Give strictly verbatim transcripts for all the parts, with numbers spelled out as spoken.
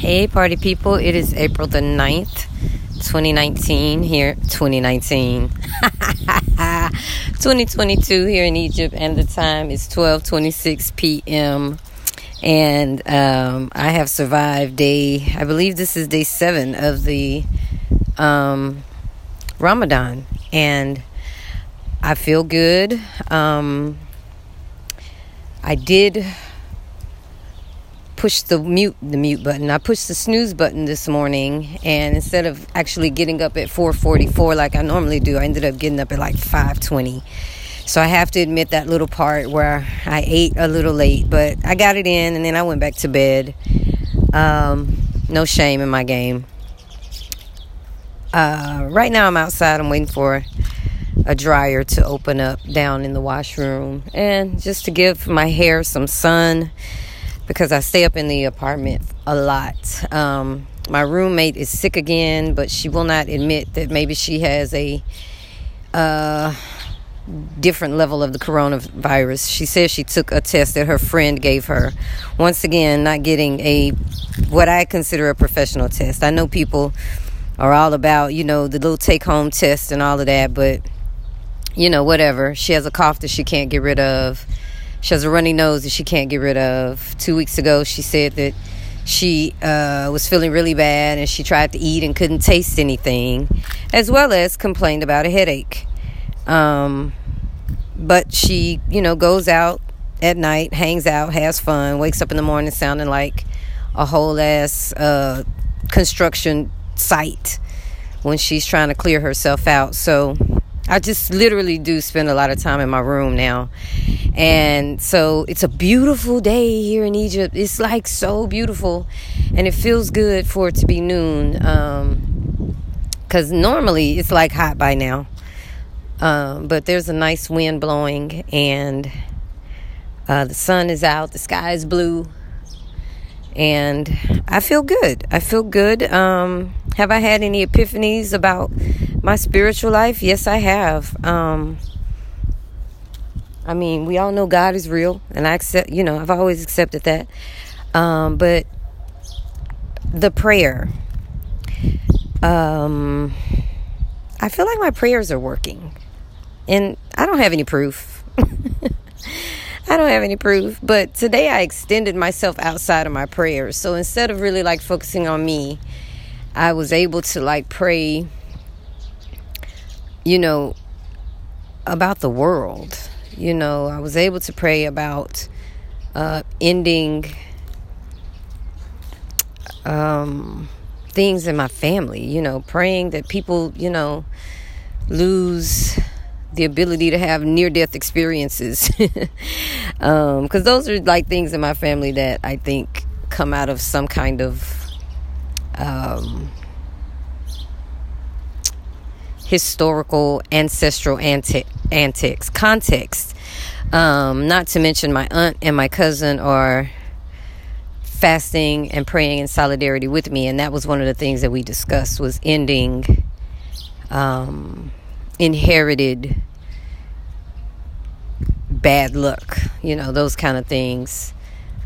Hey party people, it is April the ninth, twenty nineteen here, twenty nineteen, twenty twenty-two here in Egypt, and the time is twelve twenty-six p.m. and um, I have survived day, I believe this is day seven of the um, Ramadan, and I feel good. um, I did push the mute the mute button. I pushed the snooze button this morning, and instead of actually getting up at four forty-four like I normally do, I ended up getting up at like five twenty. So I have to admit that little part where I ate a little late, but I got it in, and then I went back to bed. Um, no shame in my game. Uh, right now I'm outside. I'm waiting for a dryer to open up down in the washroom, and just to give my hair some sun, because I stay up in the apartment a lot. Um, my roommate is sick again, but she will not admit that maybe she has a uh, different level of the coronavirus. She says she took a test that her friend gave her. Once again, not getting a what I consider a professional test. I know people are all about, you know, the little take-home test and all of that, but, you know, whatever. She has a cough that she can't get rid of. She has a runny nose that she can't get rid of. Two weeks ago, she said that she uh, was feeling really bad, and she tried to eat and couldn't taste anything, as well as complained about a headache. Um, but she, you know, goes out at night, hangs out, has fun, wakes up in the morning sounding like a whole-ass uh, construction site when she's trying to clear herself out. So I just literally do spend a lot of time in my room now. And so it's a beautiful day here in Egypt. It's like so beautiful, and it feels good for it to be noon, um, because normally it's like hot by now. Um, but there's a nice wind blowing, and uh, the sun is out, the sky is blue, and I feel good. I feel good. Um, have I had any epiphanies about my spiritual life? Yes, I have. Um, I mean, we all know God is real, and I accept, you know, I've always accepted that. Um, but the prayer, um, I feel like my prayers are working, and I don't have any proof. I don't have any proof, but today I extended myself outside of my prayers. So instead of really like focusing on me, I was able to like pray, you know, about the world. You know, I was able to pray about uh, ending um, things in my family, you know, praying that people, you know, lose the ability to have near-death experiences. Because um, those are like things in my family that I think come out of some kind of Um, historical, ancestral anti- antics, context. Um, not to mention my aunt and my cousin are fasting and praying in solidarity with me. And that was one of the things that we discussed, was ending um, inherited bad luck. You know, those kind of things.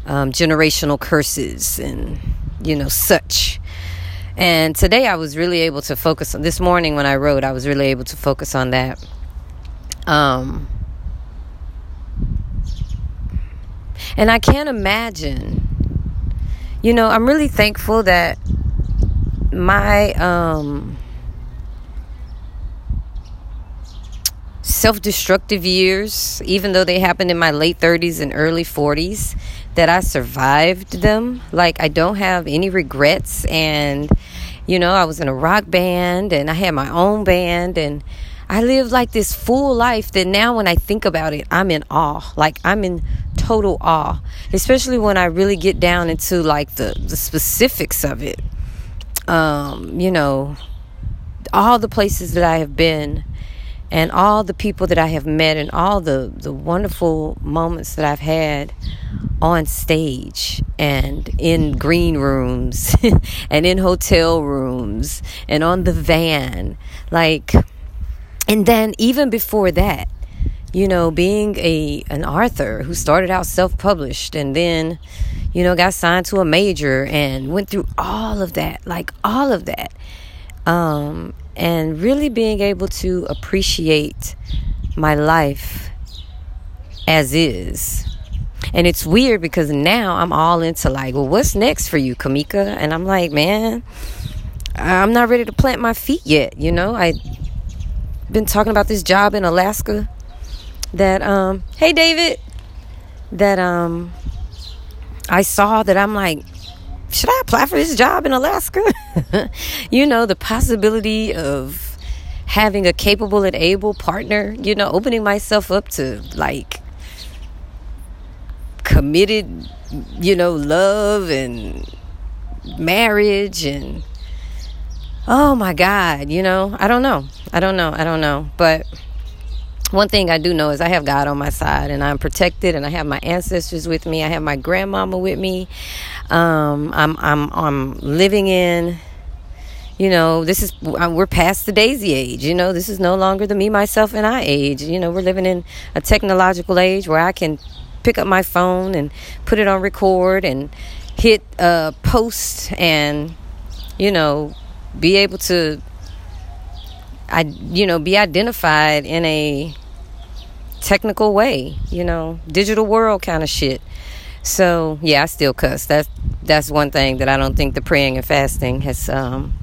Um, generational curses and, you know, such. And today I was really able to focus on, this morning when I wrote, I was really able to focus on that. Um, and I can't imagine, you know, I'm really thankful that my um, self-destructive years, even though they happened in my late thirties and early forties, that I survived them. Like, I don't have any regrets. And, you know, I was in a rock band, and I had my own band, and I lived like this full life that now when I think about it, I'm in awe. Like, I'm in total awe, especially when I really get down into like the, the specifics of it. Um, you know, all the places that I have been, and all the people that I have met, and all the, the wonderful moments that I've had on stage and in green rooms and in hotel rooms and on the van. Like, and then even before that, you know, being a an author who started out self-published and then, you know, got signed to a major and went through all of that, like all of that. Um, and really being able to appreciate my life as is. And it's weird because now I'm all into like, well, what's next for you, Kamika? And I'm like, man, I'm not ready to plant my feet yet. You know, I've been talking about this job in Alaska that, um, hey, David, that um, I saw that I'm like, should I apply for this job in Alaska? You know, the possibility of having a capable and able partner, you know, opening myself up to like, committed, you know, love and marriage and, oh my God, you know, I don't know. I don't know. I don't know. But one thing I do know is I have God on my side and I'm protected and I have my ancestors with me. I have my grandmama with me. Um, I'm, I'm, I'm living in, you know, this is, we're past the daisy age, you know, this is no longer the me, myself, and I age. You know, we're living in a technological age where I can pick up my phone and put it on record and hit uh, post and, you know, be able to, I, you know, be identified in a technical way, you know, digital world kind of shit. So, yeah, I still cuss. That's, that's one thing that I don't think the praying and fasting has, um,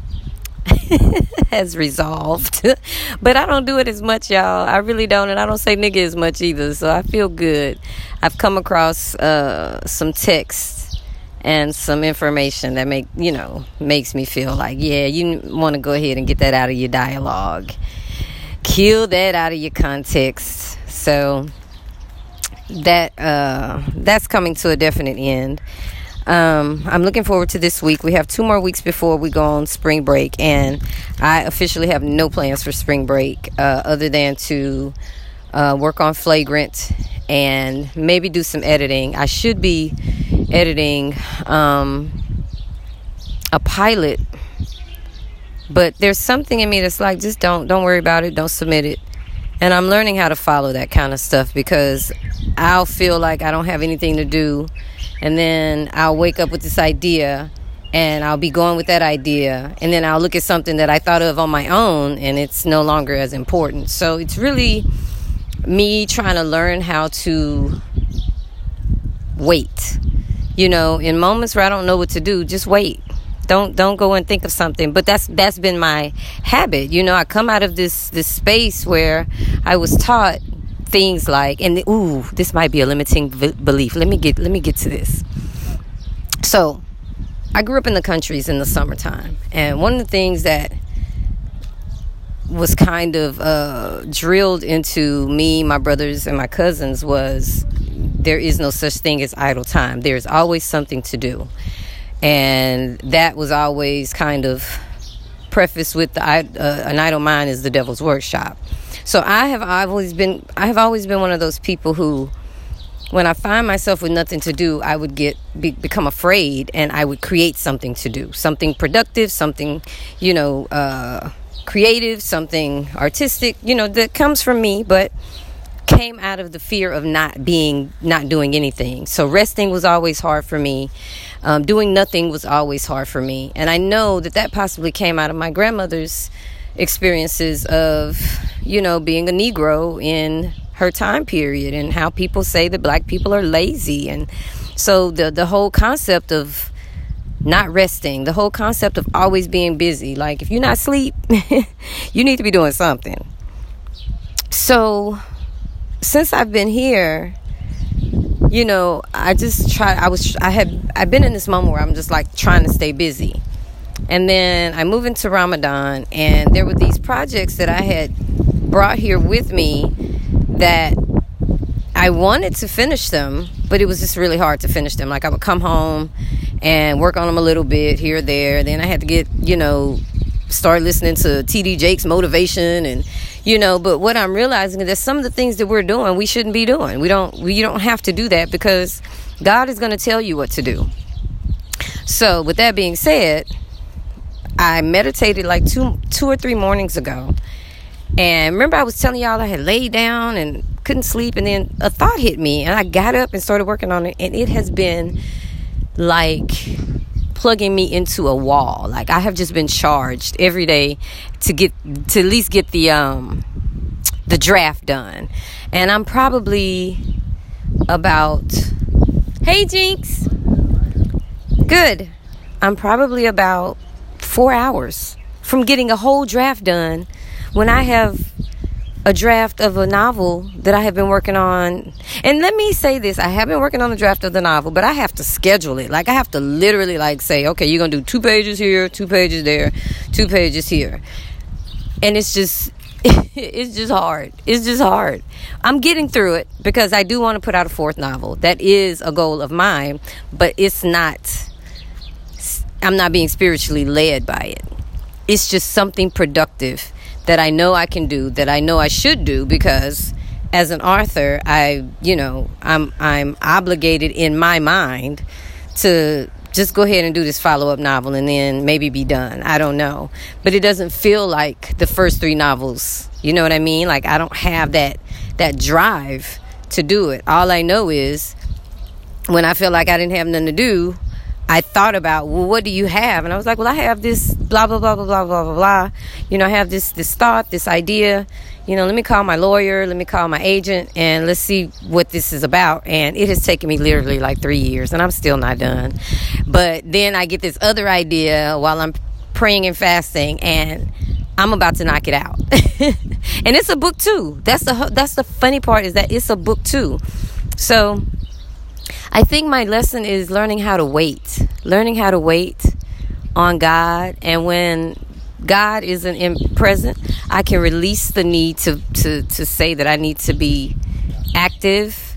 has resolved. But I don't do it as much, y'all. I really don't. And I don't say nigga as much either. So I feel good. I've come across uh, some texts and some information that make, you know, makes me feel like, yeah, you want to go ahead and get that out of your dialogue. Kill that out of your context. So that uh, that's coming to a definite end. Um, I'm looking forward to this week. We have two more weeks before we go on spring break, and I officially have no plans for spring break uh, other than to uh, work on Flagrant and maybe do some editing. I should be editing um, a pilot, but there's something in me that's like, just don't, don't worry about it. Don't submit it. And I'm learning how to follow that kind of stuff because I'll feel like I don't have anything to do. And then I'll wake up with this idea and I'll be going with that idea. And then I'll look at something that I thought of on my own and it's no longer as important. So it's really me trying to learn how to wait. You know, in moments where I don't know what to do, just wait. Don't don't go and think of something. But that's that's been my habit. You know, I come out of this, this space where I was taught things like, and the, ooh, this might be a limiting v- belief. Let me get, let me get to this. So, I grew up in the countries in the summertime, and one of the things that was kind of uh, drilled into me, my brothers, and my cousins was there is no such thing as idle time. There is always something to do, and that was always kind of prefaced with the uh, an idle mind is the devil's workshop. So I have I've always been I have always been one of those people who, when I find myself with nothing to do, I would get be, become afraid and I would create something to do, something productive, something, you know, uh, creative, something artistic, you know, that comes from me, but came out of the fear of not being not doing anything. So resting was always hard for me. Um, doing nothing was always hard for me. And I know that that possibly came out of my grandmother's experiences of, you know, being a Negro in her time period and how people say that black people are lazy. And so the the whole concept of not resting, the whole concept of always being busy, like if you're not asleep, you need to be doing something. So since I've been here, you know, I just try, I was, I had, I've been in this moment where I'm just like trying to stay busy. And then I moved into Ramadan, and there were these projects that I had brought here with me that I wanted to finish them, but it was just really hard to finish them. Like I would come home and work on them a little bit here or there. Then I had to get, you know, start listening to T D Jakes' motivation and, you know, but what I'm realizing is that some of the things that we're doing, we shouldn't be doing. We don't, we you don't have to do that because God is going to tell you what to do. So with that being said, I meditated like two two or three mornings ago. And remember I was telling y'all I had laid down and couldn't sleep, and then a thought hit me, and I got up and started working on it, and it has been like plugging me into a wall. Like, I have just been charged every day to get to at least get the um the draft done. And I'm probably about hey Jinx good I'm probably about four hours from getting a whole draft done, when I have a draft of a novel that I have been working on. And let me say this, I have been working on the draft of the novel, but I have to schedule it. Like, I have to literally like say, okay, you're gonna do two pages here, two pages there, two pages here. And it's just it's just hard. It's just hard. I'm getting through it, because I do want to put out a fourth novel. That is a goal of mine, but it's not, I'm not being spiritually led by it. It's just something productive that I know I can do, that I know I should do, because as an author, I, you know, I'm I'm obligated in my mind to just go ahead and do this follow-up novel and then maybe be done. I don't know. But it doesn't feel like the first three novels. You know what I mean? Like, I don't have that that drive to do it. All I know is when I feel like I didn't have nothing to do, I thought about, well, what do you have? And I was like, well, I have this blah, blah, blah, blah, blah, blah, blah, blah. You know, I have this this thought, this idea. You know, let me call my lawyer. Let me call my agent. And let's see what this is about. And it has taken me literally like three years. And I'm still not done. But then I get this other idea while I'm praying and fasting. And I'm about to knock it out. And it's a book, too. That's the, that's the funny part, is that it's a book, too. So I think my lesson is learning how to wait, learning how to wait on God. And when God isn't in present, I can release the need to, to, to say that I need to be active.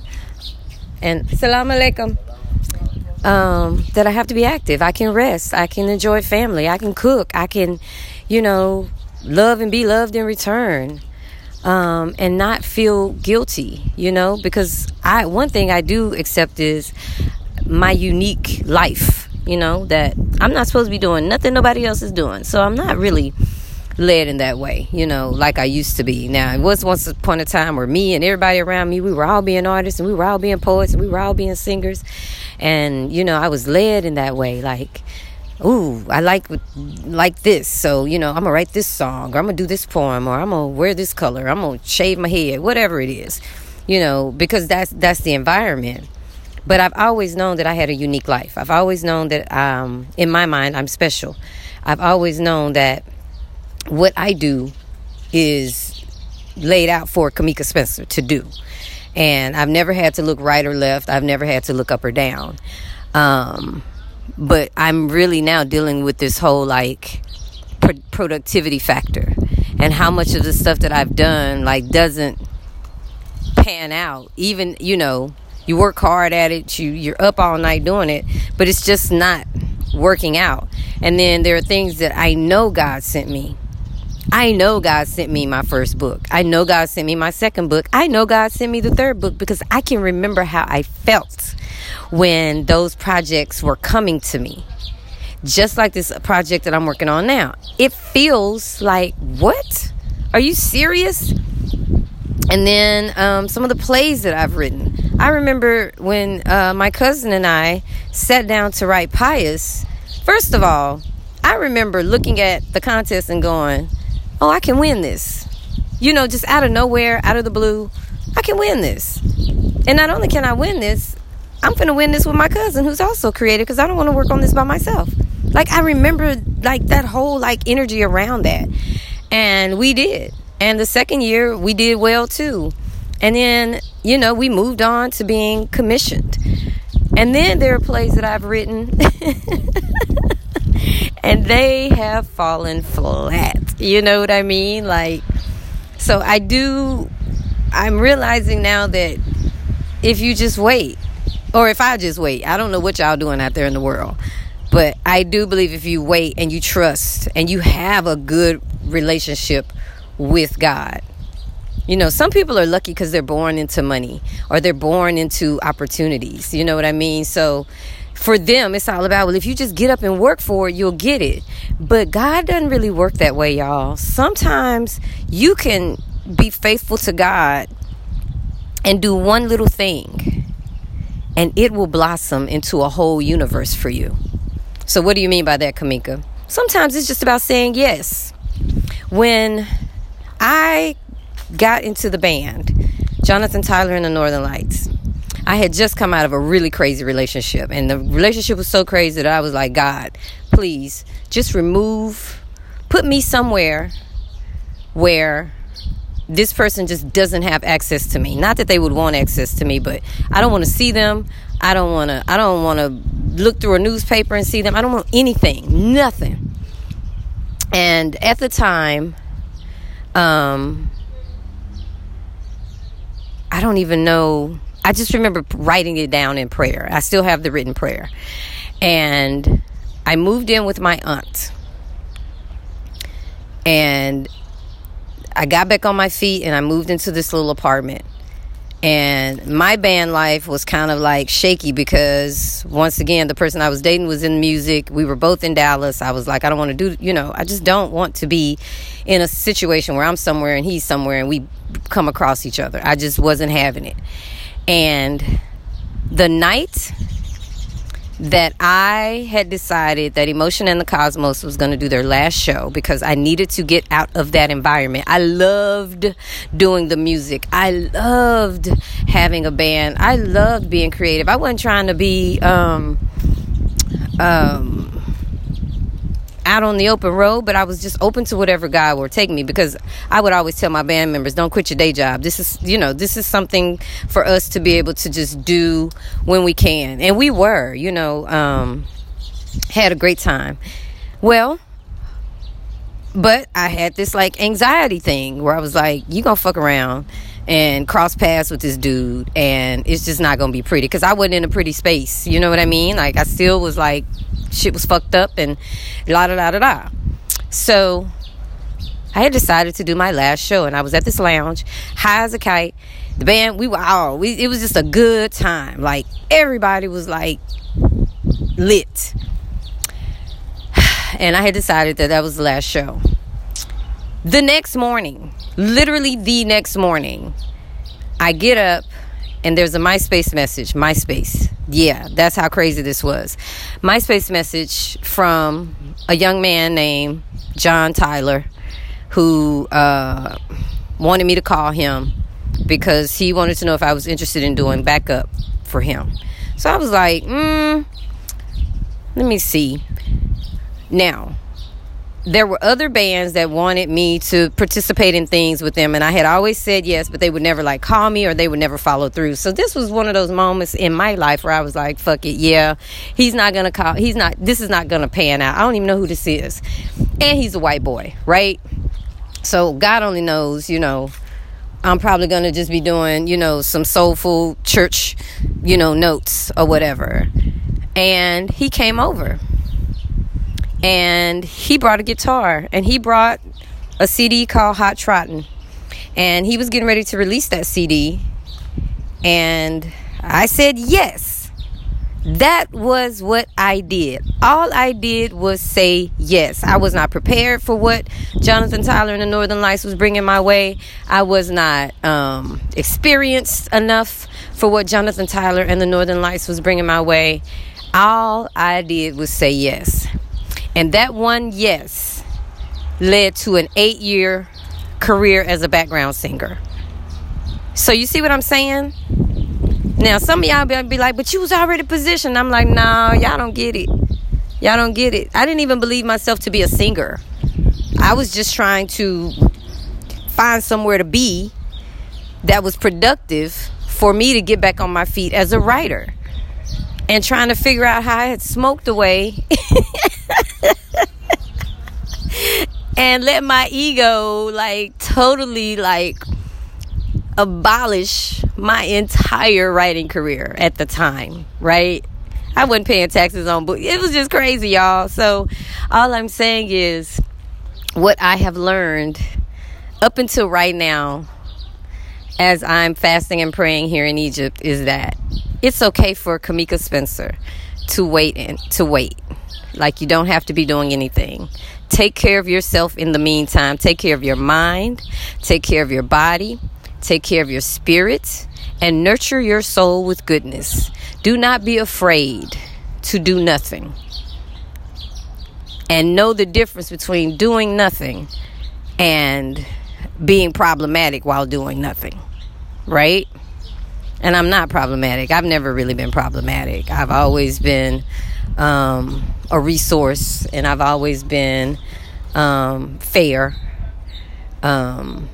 And salam alaikum. Um, that I have to be active. I can rest. I can enjoy family. I can cook. I can, you know, love and be loved in return. Um, and not feel guilty, you know, because I, one thing I do accept is my unique life, you know, that I'm not supposed to be doing nothing nobody else is doing. So I'm not really led in that way, you know, like I used to be. Now, it was once upon a time where me and everybody around me, we were all being artists, and we were all being poets, and we were all being singers. And, you know, I was led in that way, like, ooh, I like like this, so, you know, I'm going to write this song, or I'm going to do this poem, or I'm going to wear this color, I'm going to shave my head, whatever it is, you know, because that's that's the environment. But I've always known that I had a unique life. I've always known that, um, in my mind, I'm special. I've always known that what I do is laid out for Kamika Spencer to do. And I've never had to look right or left. I've never had to look up or down. Um... But I'm really now dealing with this whole, like, pro- productivity factor, and how much of the stuff that I've done, like, doesn't pan out. Even, you know, you work hard at it, you, you're up all night doing it, but it's just not working out. And then there are things that I know God sent me. I know God sent me my first book. I know God sent me my second book. I know God sent me the third book, because I can remember how I felt when those projects were coming to me. Just like this project that I'm working on now. It feels like, what? Are you serious? And then um, some of the plays that I've written. I remember when uh, my cousin and I sat down to write Pious. First of all, I remember looking at the contest and going, oh, I can win this. You know, just out of nowhere, out of the blue, I can win this. And not only can I win this, I'm going to win this with my cousin, who's also creative, because I don't want to work on this by myself. Like, I remember, like, that whole, like, energy around that. And we did. And the second year, we did well, too. And then, you know, we moved on to being commissioned. And then there are plays that I've written. And they have fallen flat. You know what I mean? Like, so I do, I'm realizing now that if you just wait, or if I just wait, I don't know what y'all doing out there in the world. But I do believe if you wait and you trust and you have a good relationship with God. You know, some people are lucky because they're born into money, or they're born into opportunities. You know what I mean? So for them, it's all about, well, if you just get up and work for it, you'll get it. But God doesn't really work that way, y'all. Sometimes you can be faithful to God and do one little thing, and it will blossom into a whole universe for you. So what do you mean by that, Kamika? Sometimes it's just about saying yes. When I got into the band, Jonathan Tyler and the Northern Lights, I had just come out of a really crazy relationship. And the relationship was so crazy that I was like, God, please, just remove, put me somewhere where this person just doesn't have access to me. Not that they would want access to me, but I don't want to see them. I don't want to, I don't want to look through a newspaper and see them. I don't want anything, nothing. And at the time, um, I don't even know. I just remember writing it down in prayer. I still have the written prayer. And I moved in with my aunt. And I got back on my feet and I moved into this little apartment. And my band life was kind of like shaky because, once again, the person I was dating was in music. We were both in Dallas. I was like, I don't want to do, you know, I just don't want to be in a situation where I'm somewhere and he's somewhere and we come across each other. I just wasn't having it. And the night that I had decided that Emotion and the Cosmos was going to do their last show, because I needed to get out of that environment. I loved doing the music. I loved having a band. I loved being creative. I wasn't trying to be um, um, out on the open road, but I was just open to whatever God would take me, because I would always tell my band members, don't quit your day job. This is, you know, this is something for us to be able to just do when we can. And we were, you know, um, had a great time. Well, but I had this like anxiety thing where I was like, you gonna fuck around and cross paths with this dude and it's just not gonna be pretty, because I wasn't in a pretty space. You know what I mean? Like, I still was like, shit was fucked up and la da da da da. So I had decided to do my last show, and I was at this lounge, high as a kite. The band, we were all, we, it was just a good time. Like, everybody was like lit. And I had decided that that was the last show. The next morning, literally the next morning, I get up and there's a MySpace message. MySpace. Yeah, that's how crazy this was. MySpace message from a young man named John Tyler, who uh, wanted me to call him because he wanted to know if I was interested in doing backup for him. So I was like, mm, let me see. Now, there were other bands that wanted me to participate in things with them, and I had always said yes, but they would never like call me or they would never follow through. So this was one of those moments in my life where I was like, fuck it, yeah, he's not gonna call, he's not, this is not gonna pan out. I don't even know who this is. And he's a white boy, right? So God only knows, you know, I'm probably gonna just be doing, you know, some soulful church, you know, notes or whatever. And he came over. And he brought a guitar, and he brought a C D called Hot Trottin'. And he was getting ready to release that C D. And I said yes. That was what I did. All I did was say yes. I was not prepared for what Jonathan Tyler and the Northern Lights was bringing my way. I was not um, experienced enough for what Jonathan Tyler and the Northern Lights was bringing my way. All I did was say yes. And that one yes led to an eight-year career as a background singer. So you see what I'm saying? Now, some of y'all be like, but you was already positioned. I'm like, nah, y'all don't get it. Y'all don't get it. I didn't even believe myself to be a singer. I was just trying to find somewhere to be that was productive for me to get back on my feet as a writer. And trying to figure out how I had smoked away and let my ego like totally like abolish my entire writing career at the time, right? I wasn't paying taxes on books. It was just crazy, y'all. So all I'm saying is what I have learned up until right now as I'm fasting and praying here in Egypt is that it's okay for Kamika Spencer to wait and to wait. Like, you don't have to be doing anything. Take care of yourself in the meantime. Take care of your mind. Take care of your body. Take care of your spirit and nurture your soul with goodness. Do not be afraid to do nothing. And know the difference between doing nothing and being problematic while doing nothing. Right? And I'm not problematic. I've never really been problematic. I've always been um, a resource, and I've always been um, fair. Um,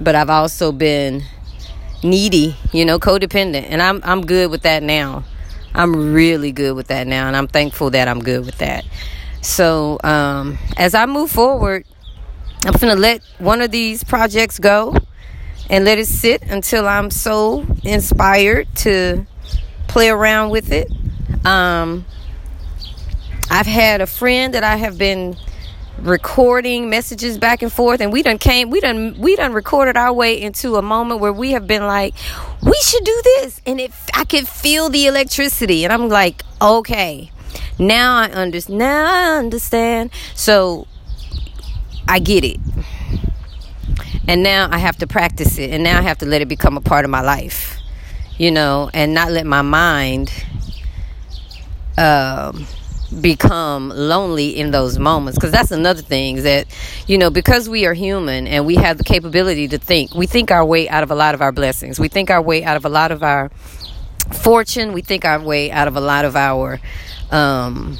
but I've also been needy, you know, codependent. And I'm I'm good with that now. I'm really good with that now, and I'm thankful that I'm good with that. So um, as I move forward, I'm going to let one of these projects go and let it sit until I'm so inspired to play around with it. Um, I've had a friend that I have been recording messages back and forth, and we done came, we done, we done recorded our way into a moment where we have been like, we should do this, and it, I can feel the electricity, and I'm like, okay, now I understand. Now I understand. So I get it. And now I have to practice it. And now I have to let it become a part of my life, you know, and not let my mind um, become lonely in those moments. Because that's another thing is that, you know, because we are human and we have the capability to think, we think our way out of a lot of our blessings. We think our way out of a lot of our fortune. We think our way out of a lot of our um,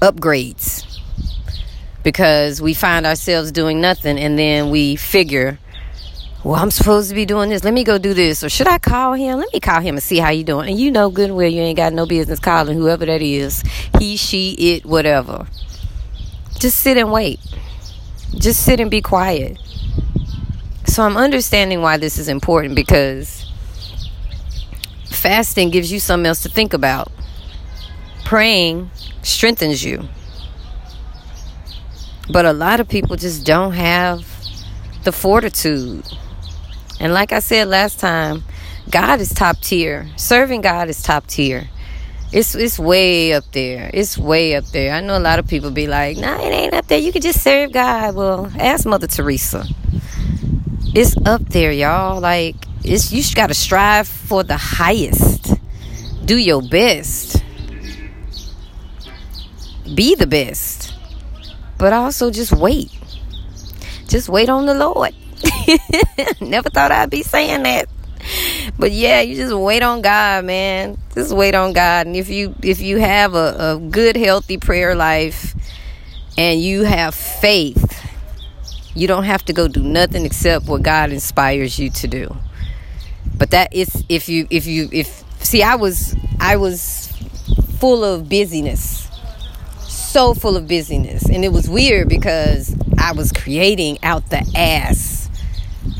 upgrades. Because we find ourselves doing nothing, and then we figure, well, I'm supposed to be doing this. Let me go do this. Or should I call him? Let me call him and see how you doing. And you know good and well you ain't got no business calling whoever that is. He, she, it, whatever. Just sit and wait. Just sit and be quiet. So I'm understanding why this is important, because fasting gives you something else to think about. Praying strengthens you. But a lot of people just don't have the fortitude. And like I said last time, God is top tier. Serving God is top tier. It's it's way up there. It's way up there. I know a lot of people be like, nah, it ain't up there. You can just serve God. Well, ask Mother Teresa. It's up there, y'all. Like, it's you got to strive for the highest. Do your best. Be the best. But also just wait. Just wait on the Lord. Never thought I'd be saying that. But yeah, you just wait on God, man. Just wait on God. And if you if you have a, a good, healthy prayer life and you have faith, you don't have to go do nothing except what God inspires you to do. But that is if you if you if see I was I was full of busyness. So full of busyness, and it was weird because I was creating out the ass,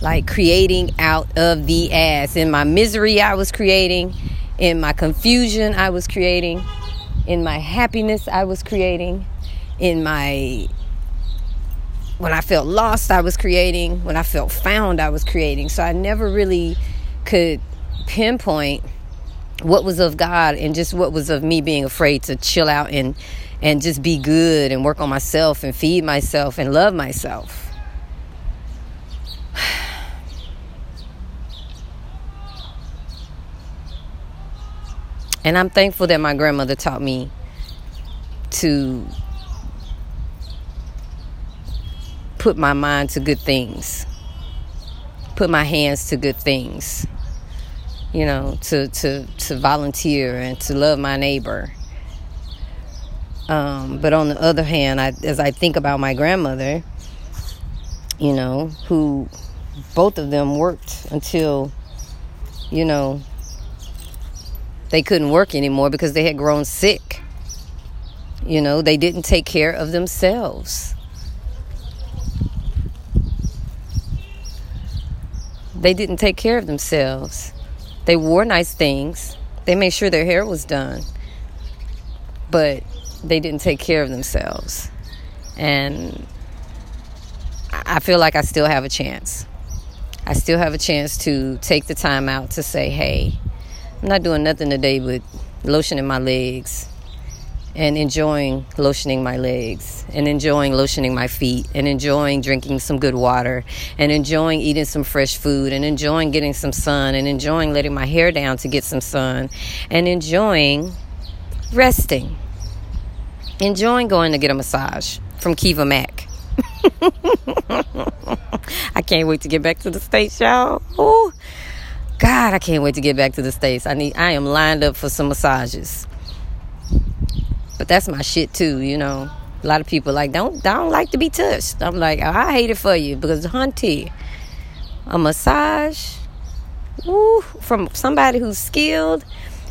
like creating out of the ass. In my misery, I was creating. In my confusion, I was creating. In my happiness, I was creating. In my when I felt lost, I was creating. When I felt found, I was creating. So I never really could pinpoint what was of God and just what was of me being afraid to chill out and And just be good and work on myself and feed myself and love myself. And I'm thankful that my grandmother taught me to put my mind to good things. Put my hands to good things. You know, to, to, to volunteer and to love my neighbor. Um, but on the other hand, I, as I think about my grandmother, you know, who both of them worked until, you know, they couldn't work anymore because they had grown sick. You know, they didn't take care of themselves. They didn't take care of themselves. They wore nice things. They made sure their hair was done. But they didn't take care of themselves. And I feel like I still have a chance. I still have a chance to take the time out to say, hey, I'm not doing nothing today but lotioning my legs and enjoying lotioning my legs, and enjoying lotioning my feet, and enjoying drinking some good water, and enjoying eating some fresh food, and enjoying getting some sun, and enjoying letting my hair down to get some sun, and enjoying resting, enjoying going to get a massage from Kiva Mac. I can't wait to get back to the States, y'all. Ooh. God, I can't wait to get back to the States. I need. I am lined up for some massages. But that's my shit too, you know. A lot of people like don't don't like to be touched. I'm like, I hate it for you, because hunty, a massage, woo, from somebody who's skilled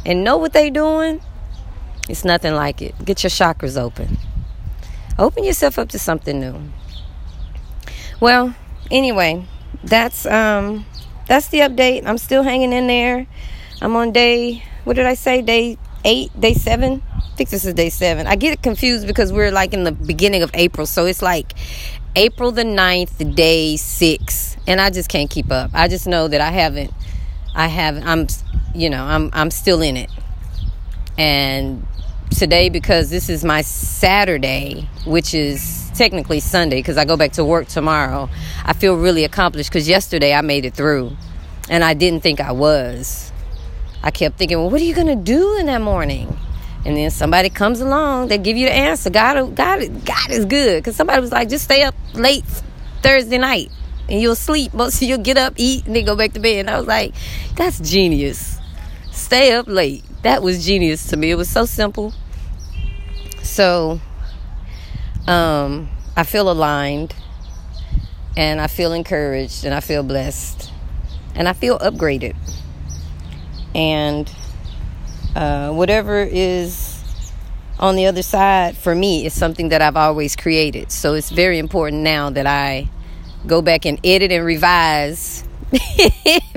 and know what they doing, it's nothing like it. Get your chakras open. Open yourself up to something new. Well, anyway, that's um. That's the update. I'm still hanging in there. I'm on day, what did I say? Day eight, day seven? I think this is day seven. I get confused because we're like in the beginning of April. So it's like April the ninth, day six. And I just can't keep up. I just know that I haven't, I haven't, I'm, you know, I'm, I'm still in it. And today, because this is my Saturday, which is technically Sunday because I go back to work tomorrow, I feel really accomplished because yesterday I made it through and I didn't think I was. I kept thinking, well, what are you going to do in that morning? And then somebody comes along, they give you the answer. God, God, God is good, because somebody was like, just stay up late Thursday night and you'll sleep. Most of you'll get up, eat, and then go back to bed. And I was like, that's genius. Stay up late. That was genius to me. It was so simple. So, um, I feel aligned, and I feel encouraged, and I feel blessed, and I feel upgraded. And uh, whatever is on the other side for me is something that I've always created. So it's very important now that I go back and edit and revise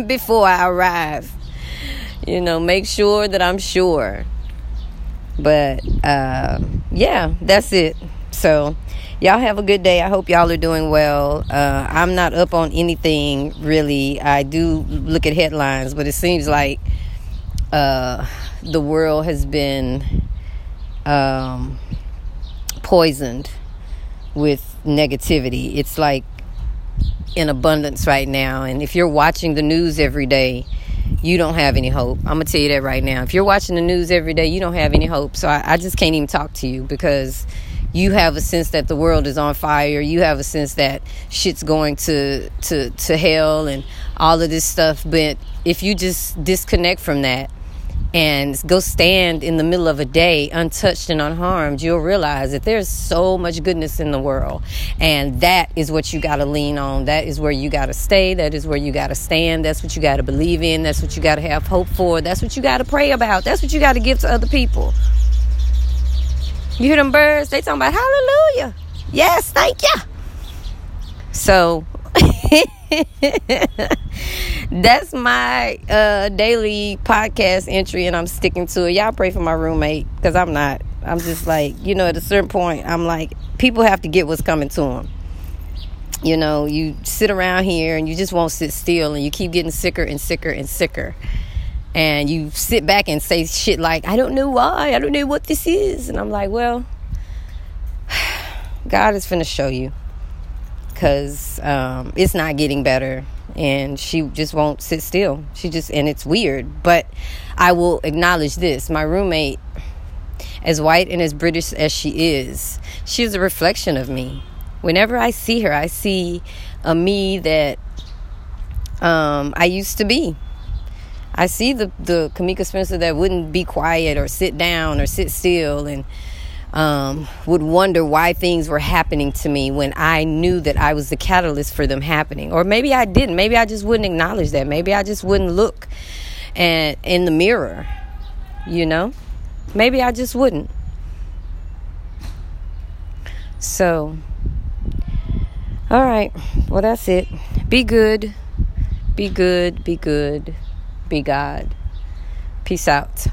before I arrive. You know, make sure that I'm sure. But, uh, yeah, that's it. So, y'all have a good day. I hope y'all are doing well. Uh, I'm not up on anything, really. I do look at headlines, but it seems like uh, the world has been um, poisoned with negativity. It's like in abundance right now. And if you're watching the news every day, you don't have any hope. I'm going to tell you that right now. If you're watching the news every day, you don't have any hope. So I, I just can't even talk to you, because you have a sense that the world is on fire. You have a sense that shit's going to, to, to hell and all of this stuff. But if you just disconnect from that and go stand in the middle of a day untouched and unharmed, you'll realize that there's so much goodness in the world. And that is what you got to lean on. That is where you got to stay. That is where you got to stand. That's what you got to believe in. That's what you got to have hope for. That's what you got to pray about. That's what you got to give to other people. You hear them birds? They talking about hallelujah. Yes, thank you. So that's my uh daily podcast entry, and I'm sticking to it. Y'all pray for my roommate, because I'm not I'm just like, you know, at a certain point I'm like, people have to get what's coming to them. You know, you sit around here and you just won't sit still, and you keep getting sicker and sicker and sicker, and you sit back and say shit like, I don't know why, I don't know what this is. And I'm like, well, God is finna show you, because um, it's not getting better, and she just won't sit still. She just, and it's weird, but I will acknowledge this. My roommate, as white and as British as she is, she is a reflection of me. Whenever I see her, I see a me that um, I used to be. I see the, the Kamika Spencer that wouldn't be quiet or sit down or sit still, and Um, would wonder why things were happening to me when I knew that I was the catalyst for them happening. Or maybe I didn't. Maybe I just wouldn't acknowledge that. Maybe I just wouldn't look and in the mirror, you know? Maybe I just wouldn't. So, all right. Well, that's it. Be good. Be good. Be good. Be God. Peace out.